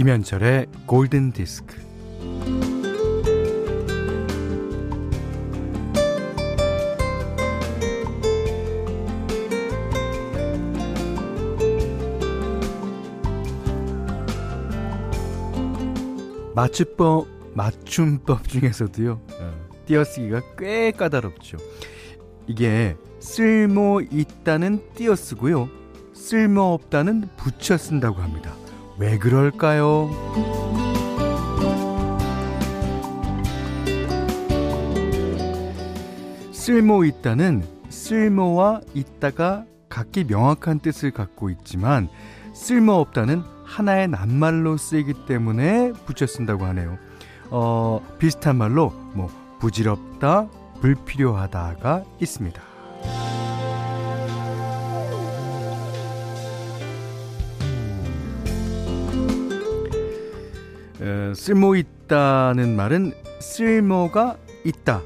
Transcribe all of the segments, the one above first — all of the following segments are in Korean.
김현철의 골든디스크. 맞춤법 중에서도요, 띄어쓰기가 꽤 까다롭죠. 이게 쓸모 있다는 띄어쓰고요, 쓸모 없다는 붙여 쓴다고 합니다. 왜 그럴까요? 쓸모 있다는 쓸모와 있다가 각기 명확한 뜻을 갖고 있지만, 쓸모 없다는 하나의 낱말로 쓰이기 때문에 붙여 쓴다고 하네요. 비슷한 말로 뭐 부질없다, 불필요하다가 있습니다. 쓸모 있다는 말은 쓸모가 있다,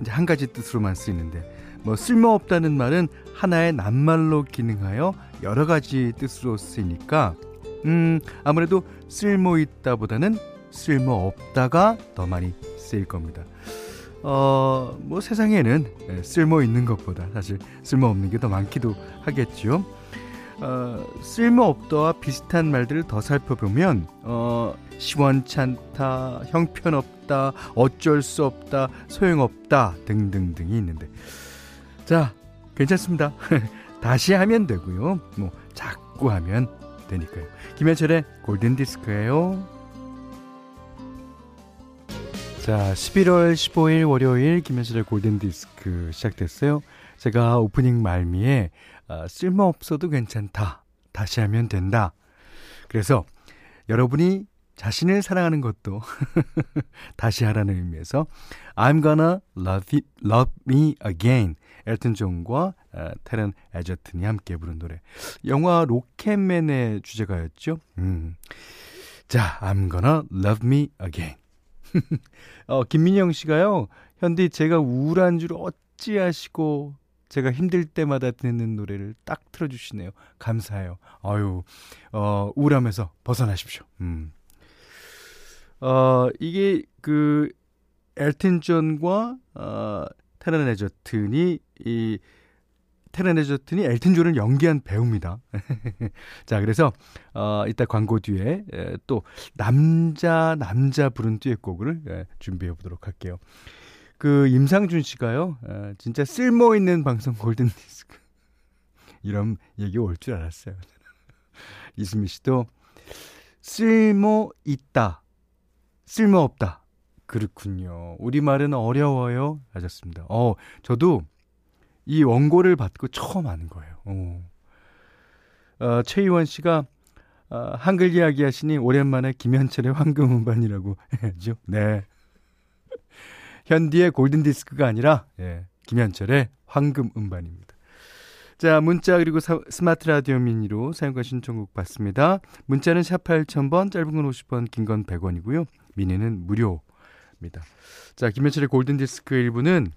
이제 한 가지 뜻으로만 쓰이는데, 뭐 쓸모 없다는 말은 하나의 낱말로 기능하여 여러 가지 뜻으로 쓰이니까 아무래도 쓸모 있다보다는 쓸모 없다가 더 많이 쓰일 겁니다. 뭐 세상에는 쓸모 있는 것보다 사실 쓸모 없는 게 더 많기도 하겠죠. 쓸모 없다와 비슷한 말들을 더 살펴보면 시원찮다, 형편없다, 어쩔 수 없다, 소용없다 등등등이 있는데, 자, 괜찮습니다. 다시 하면 되고요, 뭐 자꾸 하면 되니까요. 김현철의 골든디스크예요. 자, 11월 15일 월요일 김현철의 골든디스크 시작됐어요. 제가 오프닝 말미에 쓸모없어도 괜찮다, 다시 하면 된다, 그래서 여러분이 자신을 사랑하는 것도 다시 하라는 의미에서 I'm gonna love me again, 엘튼 존과 테런 에저튼이 함께 부른 노래, 영화 로켓맨의 주제가였죠. 자, I'm gonna love me again. 김민영 씨가요, 현디 제가 우울한 줄 어찌하시고 제가 힘들 때마다 듣는 노래를 딱 틀어주시네요. 감사해요. 아유, 우울함에서 벗어나십시오. 이게 그 엘튼 존과 테런 에저튼이 테런 에저튼이 엘튼 존을 연기한 배우입니다. 자, 그래서 이따 광고 뒤에 또 남자 부른 듀엣곡을 준비해 보도록 할게요. 그 임상준 씨가요, 진짜 쓸모 있는 방송 골든디스크 이런 얘기 올 줄 알았어요. 이수미 씨도 쓸모 있다, 쓸모 없다, 그렇군요. 우리말은 어려워요 하셨습니다. 저도 이 원고를 받고 처음 아는 거예요. 최희원 씨가 한글 이야기 하시니 오랜만에 김현철의 황금 음반이라고 해야죠. 네, 현디의 골든디스크가 아니라 김현철의 황금 음반입니다. 자, 문자 그리고 스마트 라디오 미니로 사용과 신청곡 받습니다. 문자는 샵 8000번, 짧은 건 50원, 긴 건 100원이고요. 미니는 무료입니다. 자, 김현철의 골든디스크 일부는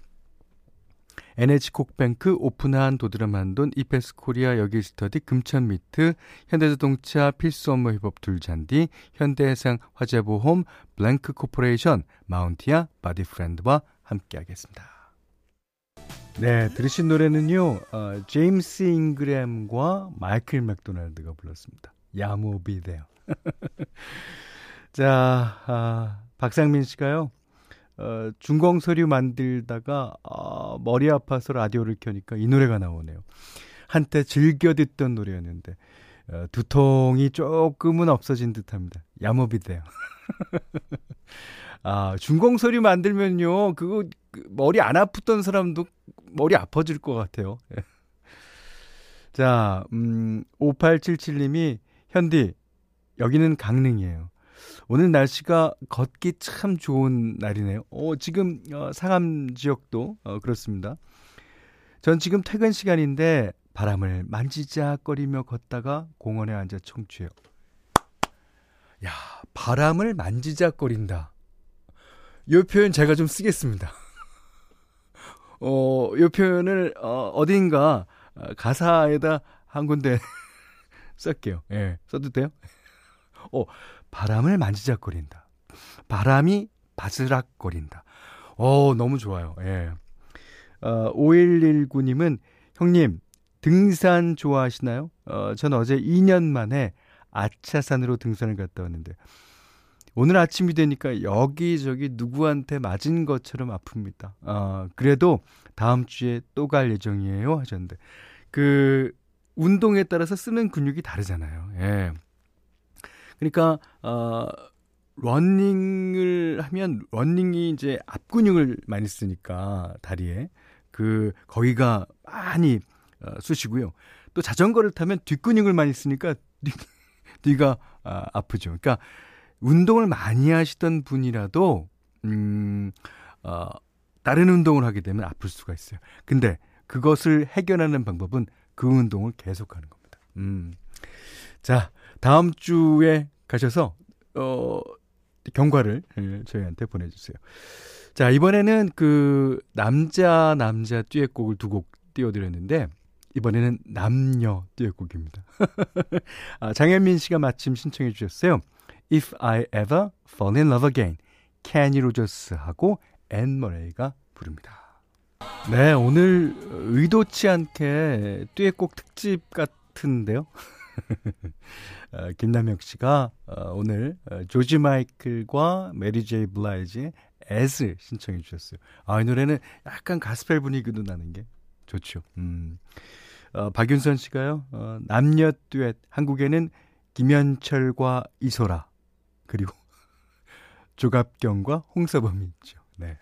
NH콕뱅크, 오픈한, 도드람 한돈, 이페스코리아, 여기스터디, 금천미트, 현대자동차, 필수업무 협업 둘잔디, 현대해상 화재보험, 블랭크코퍼레이션, 마운티아, 바디프렌드와 함께하겠습니다. 네, 들으신 노래는요, 제임스 잉그램과 마이클 맥도날드가 불렀습니다. 야무비데요. 자, 박상민 씨가요, 중공 서류 만들다가 머리 아파서 라디오를 켜니까 이 노래가 나오네요. 한때 즐겨 듣던 노래였는데 두통이 조금은 없어진 듯합니다. 야모비대요. 중공 서류 만들면요, 그거 머리 안 아프던 사람도 머리 아파질 것 같아요. 자, 5877님이 현디, 여기는 강릉이에요. 오늘 날씨가 걷기 참 좋은 날이네요. 지금 상암 지역도 그렇습니다. 전 지금 퇴근 시간인데 바람을 만지작거리며 걷다가 공원에 앉아 청취해요. 야, 바람을 만지작거린다, 이 표현 제가 좀 쓰겠습니다. 이 표현을 어딘가 가사에다 한 군데 쓸게요. 예, 써도 돼요? 바람을 만지작거린다. 바람이 바스락거린다. 너무 좋아요. 예. 5119님은 형님 등산 좋아하시나요? 전 어제 2년 만에 아차산으로 등산을 갔다 왔는데 오늘 아침이 되니까 여기저기 누구한테 맞은 것처럼 아픕니다. 그래도 다음 주에 또 갈 예정이에요 하셨는데 그 운동에 따라서 쓰는 근육이 다르잖아요. 예. 그러니까 러닝을 하면 러닝이 이제 앞 근육을 많이 쓰니까 다리에 그 거기가 많이 쑤시고요. 또 자전거를 타면 뒷 근육을 많이 쓰니까 뒤가 아프죠. 그러니까 운동을 많이 하시던 분이라도 다른 운동을 하게 되면 아플 수가 있어요. 근데 그것을 해결하는 방법은 그 운동을 계속하는 겁니다. 자, 다음 주에 가셔서 경과를 저희한테 보내주세요. 자, 이번에는 그 남자 듀엣곡을 두 곡 띄워드렸는데 이번에는 남녀 듀엣곡입니다. 장현민 씨가 마침 신청해 주셨어요. If I Ever Fall in Love Again, 케니 로저스하고 앤 머레이가 부릅니다. 네, 오늘 의도치 않게 듀엣곡 특집 같은데요. 김남혁 씨가 오늘 조지 마이클과 메리 제이 블라이즈의 애즈 신청해 주셨어요. 이 노래는 약간 가스펠 분위기도 나는 게 좋죠. 박윤선 씨가요. 남녀 듀엣 한국에는 김현철과 이소라 그리고 조갑경과 홍서범이 있죠. 네.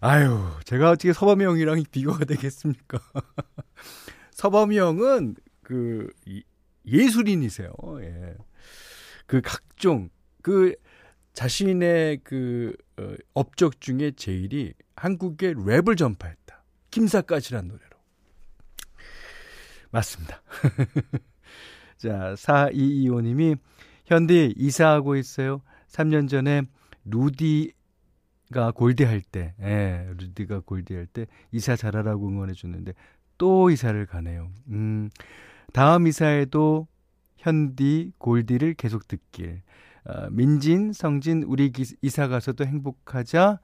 아유, 제가 어떻게 서범이 형이랑 비교가 되겠습니까? 서범이 형은 그 예술인이세요. 예. 그 각종 그 자신의 그 업적 중에 제일이 한국의 랩을 전파했다. 김사까지란 노래로. 맞습니다. 자, 4225님이 현디 이사하고 있어요. 3년 전에 루디가 골디할 때 이사 잘하라고 응원해 줬는데 또 이사를 가네요. 다음 이사에도 현디 골디를 계속 듣길. 민진, 성진 우리 이사 가서도 행복하자.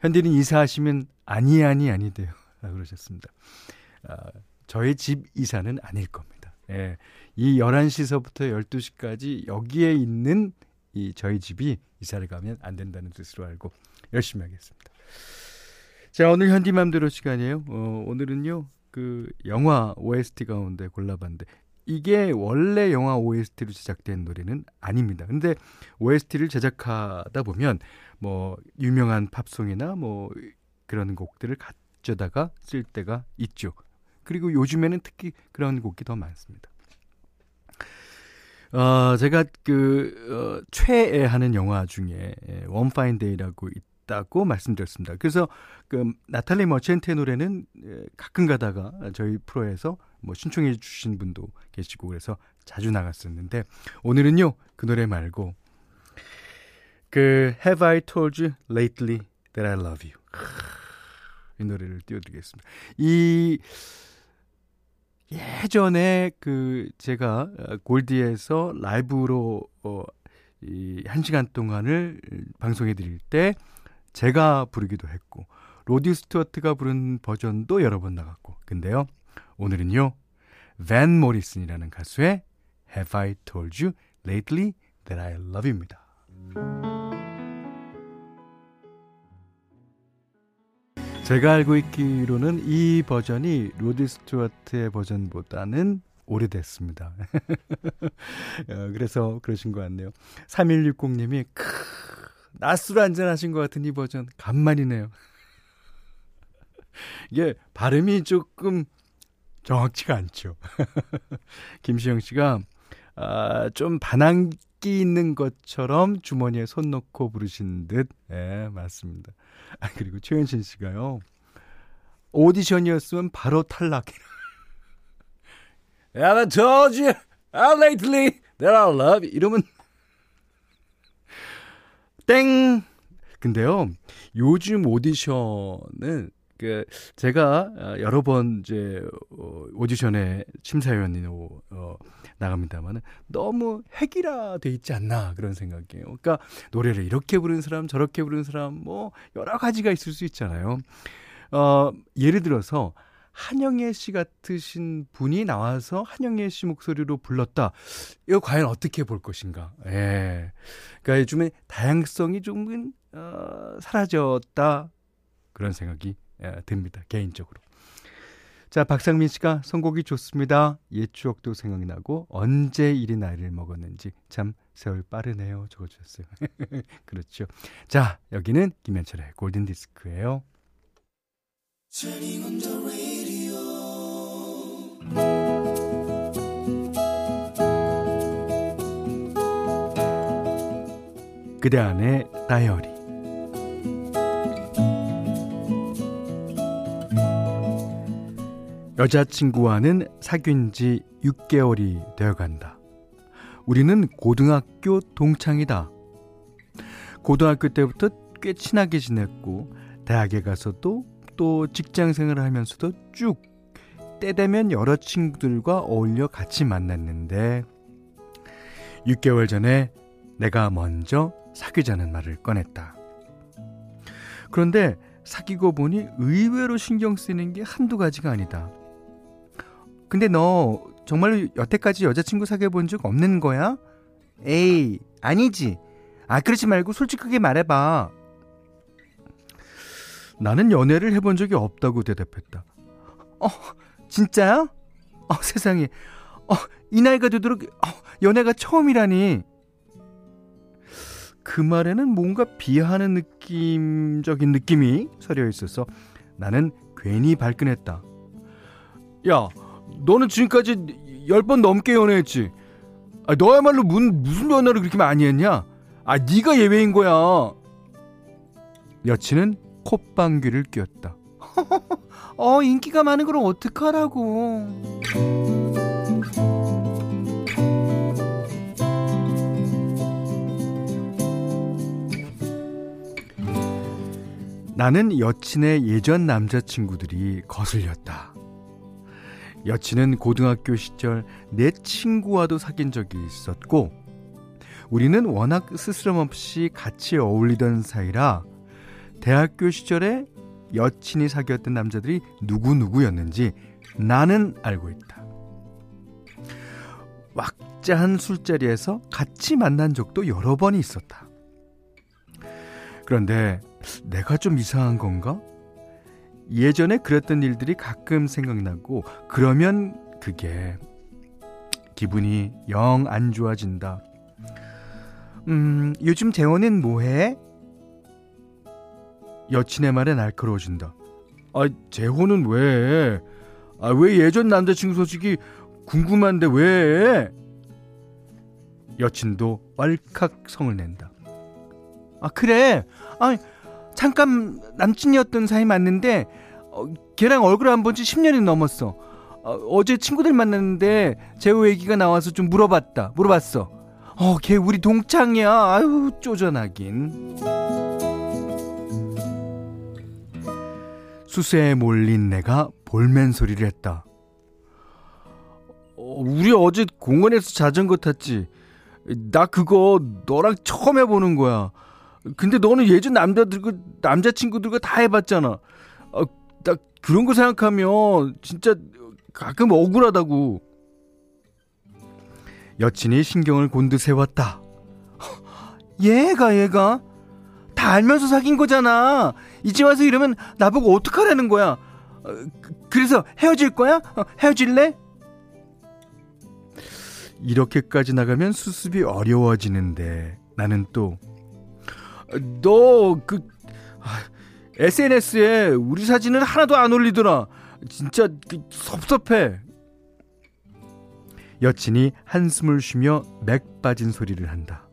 현디는 이사하시면 아니 돼요. 그러셨습니다. 저희 집 이사는 아닐 겁니다. 예. 이 11시서부터 12시까지 여기에 있는 이 저희 집이 이사를 가면 안 된다는 뜻으로 알고 열심히 하겠습니다. 자, 오늘 현디맘대로 시간이에요. 오늘은요. 그 영화 OST 가운데 골라봤는데 이게 원래 영화 OST로 제작된 노래는 아닙니다. 근데 OST를 제작하다 보면 뭐 유명한 팝송이나 뭐 그런 곡들을 가져다가 쓸 때가 있죠. 그리고 요즘에는 특히 그런 곡이 더 많습니다. 제가 그 최애하는 영화 중에 One Fine Day라고 있다고 말씀드렸습니다. 그래서 그 나탈리 머첸트의 노래는 가끔 가다가 저희 프로에서 뭐 신청해 주신 분도 계시고 그래서 자주 나갔었는데 오늘은요 그 노래 말고 그 Have I Told You Lately That I Love You 이 노래를 띄워드리겠습니다. 이 예전에 그 제가 골디에서 라이브로 이 1시간 동안을 방송해 드릴 때 제가 부르기도 했고 로디 스튜어트가 부른 버전도 여러 번 나갔고 근데요 오늘은요 밴 모리슨이라는 가수의 Have I Told You Lately That I Love You입니다. 제가 알고 있기로는 이 버전이 로디 스튜어트의 버전보다는 오래됐습니다. 그래서 그러신 것 같네요. 3160님이 낮술 한잔하신 것 같은 이 버전 간만이네요. 이게 발음이 조금 정확치가 않죠. 김시영 씨가 좀 반항기 있는 것처럼 주머니에 손 넣고 부르신 듯. 예, 맞습니다. 그리고 최현신 씨가요. 오디션이었으면 바로 탈락. I told you lately that I love you. 이러면 땡. 근데요. 요즘 오디션은 그 제가 여러 번 이제 오디션의 심사위원이나 나갑니다만 너무 획일화 돼 있지 않나 그런 생각이에요. 그러니까 노래를 이렇게 부르는 사람 저렇게 부르는 사람 뭐 여러 가지가 있을 수 있잖아요. 예를 들어서 한영애 씨 같으신 분이 나와서 한영애 씨 목소리로 불렀다. 이거 과연 어떻게 볼 것인가? 예. 그러니까 요즘에 다양성이 조금 사라졌다. 그런 생각이 듭니다. 개인적으로. 자, 박상민 씨가 선곡이 좋습니다. 옛 추억도 생각나고 언제 이리 나이를 먹었는지 참 세월 빠르네요. 적어주셨어요. 그렇죠. 자, 여기는 김현철의 골든디스크예요. 그대 안의 다이어리. 여자친구와는 사귄 지 6개월이 되어간다. 우리는 고등학교 동창이다. 고등학교 때부터 꽤 친하게 지냈고 대학에 가서도 또 직장생활을 하면서도 쭉 때되면 여러 친구들과 어울려 같이 만났는데 6개월 전에 내가 먼저 사귀자는 말을 꺼냈다. 그런데 사귀고 보니 의외로 신경 쓰이는 게 한두 가지가 아니다. 근데 너 정말로 여태까지 여자친구 사귀어본 적 없는 거야? 에이 아니지. 아 그러지 말고 솔직하게 말해봐. 나는 연애를 해본 적이 없다고 대답했다. 진짜야? 세상에. 이 나이가 되도록 연애가 처음이라니. 그 말에는 뭔가 비하하는 느낌적인 느낌이 서려 있어서 나는 괜히 발끈했다. 야, 너는 지금까지 10번 넘게 연애했지. 너야말로 무슨 연애를 그렇게 많이 했냐? 네가 예외인 거야. 여친은 콧방귀를 뀌었다. 인기가 많은 걸 어떡하라고. 나는 여친의 예전 남자친구들이 거슬렸다. 여친은 고등학교 시절 내 친구와도 사귄 적이 있었고 우리는 워낙 스스럼없이 같이 어울리던 사이라 대학교 시절에 여친이 사귀었던 남자들이 누구누구였는지 나는 알고 있다. 왁자한 술자리에서 같이 만난 적도 여러 번이 있었다. 그런데 내가 좀 이상한 건가? 예전에 그랬던 일들이 가끔 생각나고 그러면 그게 기분이 영 안 좋아진다. 요즘 재원은 뭐해? 여친의 말에 날카로워진다. 재혼은 왜? 왜 예전 남자친구 소식이 궁금한데 왜? 여친도 왈칵 성을 낸다. 그래. 잠깐 남친이었던 사이 맞는데 걔랑 얼굴 안 본 지 10년이 넘었어. 어제 친구들 만났는데 재호 얘기가 나와서 좀 물어봤어. 걔 우리 동창이야. 아유 쪼잔하긴. 수세에 몰린 내가 볼멘 소리를 했다. 우리 어제 공원에서 자전거 탔지. 나 그거 너랑 처음 해보는 거야. 근데 너는 예전 남자친구들과 다 해봤잖아. 나 그런 거 생각하면 진짜 가끔 억울하다고. 여친이 신경을 곤두세웠다. 얘가 다 알면서 사귄 거잖아. 이제 와서 이러면 나보고 어떡하라는 거야. 그래서 헤어질 거야? 헤어질래? 이렇게까지 나가면 수습이 어려워지는데 나는 또 너 SNS에 우리 사진은 하나도 안 올리더라. 진짜 섭섭해. 여친이 한숨을 쉬며 맥 빠진 소리를 한다.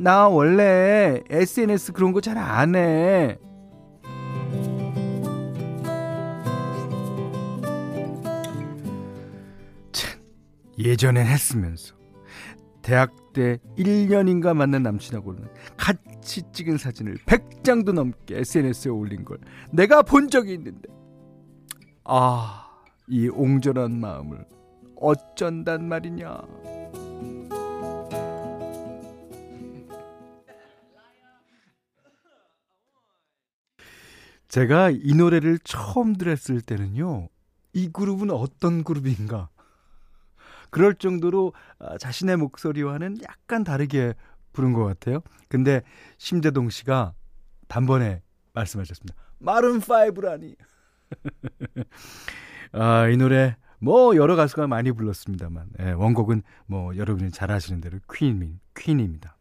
나 원래 SNS 그런 거 잘 안 해. 참, 예전엔 했으면서 대학 때 1년인가 만난 남친하고는 같이 찍은 사진을 100장도 넘게 SNS에 올린 걸 내가 본 적이 있는데 이 옹졸한 마음을 어쩐단 말이냐. 제가 이 노래를 처음 들었을 때는요, 이 그룹은 어떤 그룹인가 그럴 정도로 자신의 목소리와는 약간 다르게 부른 것 같아요. 근데 심재동 씨가 단번에 말씀하셨습니다. 마룬5라니. 아, 이 노래 뭐 여러 가수가 많이 불렀습니다만, 예, 원곡은 뭐 여러분이 잘 아시는 대로 퀸입니다.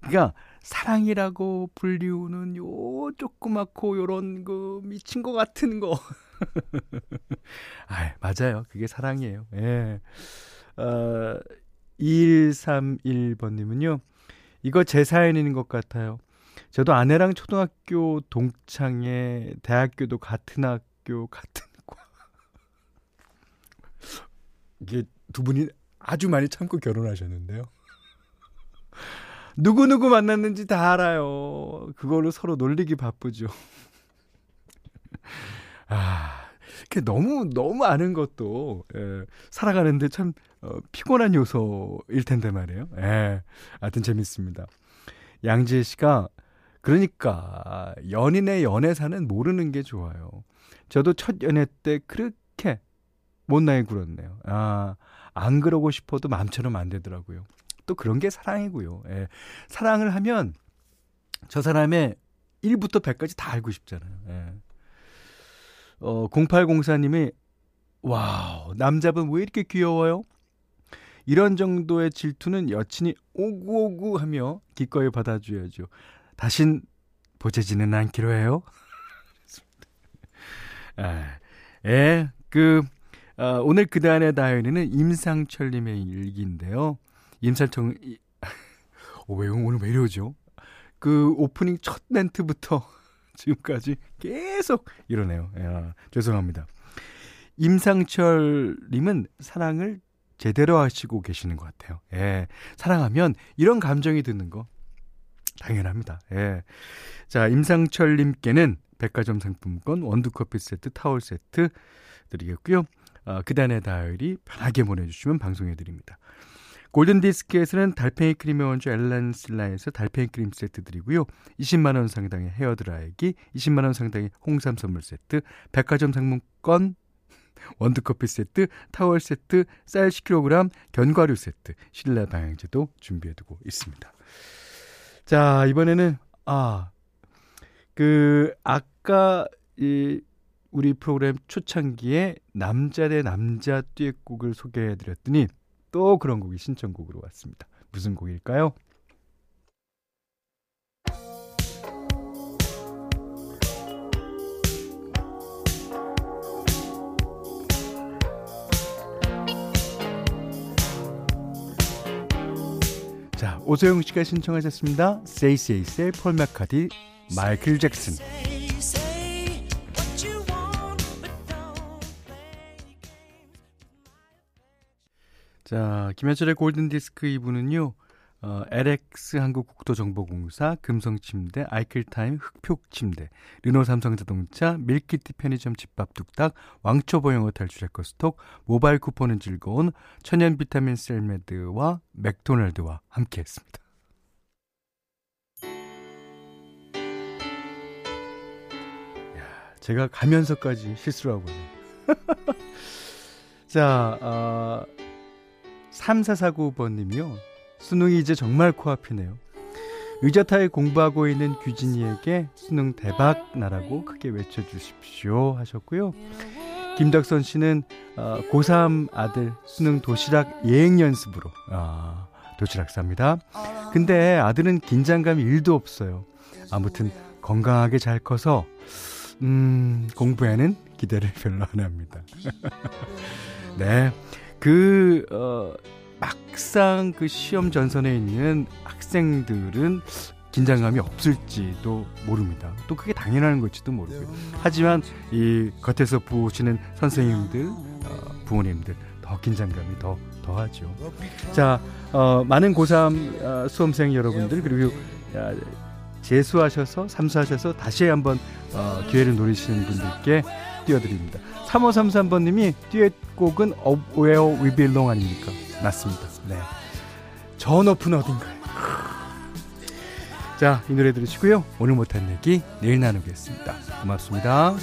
그러니까 사랑이라고 불리우는 요 조그맣고 요런 그 미친 것 같은 거. 아, 맞아요. 그게 사랑이에요. 예. 2131번님은요. 이거 제 사연인 것 같아요. 저도 아내랑 초등학교 동창에, 대학교도 같은 학교 같은 과. 이게 두 분이 아주 많이 참고 결혼하셨는데요. 누구누구 만났는지 다 알아요. 그걸로 서로 놀리기 바쁘죠. 아, 너무 아는 것도, 예, 살아가는데 참 피곤한 요소일 텐데 말이에요. 예, 하여튼 재밌습니다. 양지혜 씨가, 그러니까 연인의 연애사는 모르는 게 좋아요. 저도 첫 연애 때 그렇게 못나게 굴었네요. 아, 안 그러고 싶어도 마음처럼 안 되더라고요. 또 그런 게 사랑이고요. 예. 사랑을 하면 저 사람의 1부터 100까지 다 알고 싶잖아요. 예. 0804님이 와우, 남자분 왜 이렇게 귀여워요? 이런 정도의 질투는 여친이 오구오구 하며 기꺼이 받아줘야죠. 다신 보채지는 않기로 해요. 예, 오늘 그대안의 다이어리는 임상철님의 일기인데요. 임상철, 왜 오늘 왜 이러죠? 그 오프닝 첫 멘트부터 지금까지 계속 이러네요. 야, 죄송합니다. 임상철님은 사랑을 제대로 하시고 계시는 것 같아요. 예, 사랑하면 이런 감정이 드는 거 당연합니다. 예. 자, 임상철님께는 백화점 상품권, 원두커피 세트, 타월 세트 드리겠고요. 그대안의 다이어리 편하게 보내주시면 방송해드립니다. 골든디스크에서는 달팽이 크림의 원조 엘란실라에서 달팽이 크림 세트 드리고요. 20만원 상당의 헤어드라이기, 20만원 상당의 홍삼 선물 세트, 백화점 상품권, 원두커피 세트, 타월 세트, 쌀 10kg, 견과류 세트, 실내 방향제도 준비해두고 있습니다. 자, 이번에는 아까 우리 프로그램 초창기에 남자 대 남자 듀엣곡을 소개해드렸더니 또 그런 곡이 신청곡으로 왔습니다. 무슨 곡일까요? 자, 오소영 씨가 신청하셨습니다. Say Say Say, 폴 매카트니, 마이클 잭슨. 자, 김현철의 골든디스크 2부는요, LX 한국국토정보공사, 금성침대, 아이클타임, 흑표침대, 르노삼성자동차, 밀키트 편의점 집밥 뚝딱, 왕초보영어 탈출 에코스톡, 모바일 쿠폰은 즐거운 천연비타민 셀메드와 맥도날드와 함께했습니다. 야, 제가 가면서까지 실수를 하고 있네요. 자, 3449번님이요. 수능이 이제 정말 코앞이네요. 의자타에 공부하고 있는 규진이에게 수능 대박 나라고 크게 외쳐주십시오 하셨고요. 김덕선 씨는 고3 아들 수능 도시락 예행 연습으로 도시락 쌉니다. 근데 아들은 긴장감이 1도 없어요. 아무튼 건강하게 잘 커서 공부에는 기대를 별로 안 합니다. 네. 막상 그 시험 전선에 있는 학생들은 긴장감이 없을지도 모릅니다. 또 그게 당연한 것일지도 모르고요. 하지만 이 겉에서 보시는 선생님들, 부모님들 더 긴장감이 더하죠. 자, 많은 고3 수험생 여러분들, 그리고 재수하셔서 삼수하셔서 다시 한번 기회를 노리시는 분들께 띄워드립니다. 3533번님이 듀엣곡은 Where We Belong 아닙니까? 맞습니다. 네. 저 높은 어딘가에. 자, 이 노래 들으시고요. 오늘 못한 얘기 내일 나누겠습니다. 고맙습니다.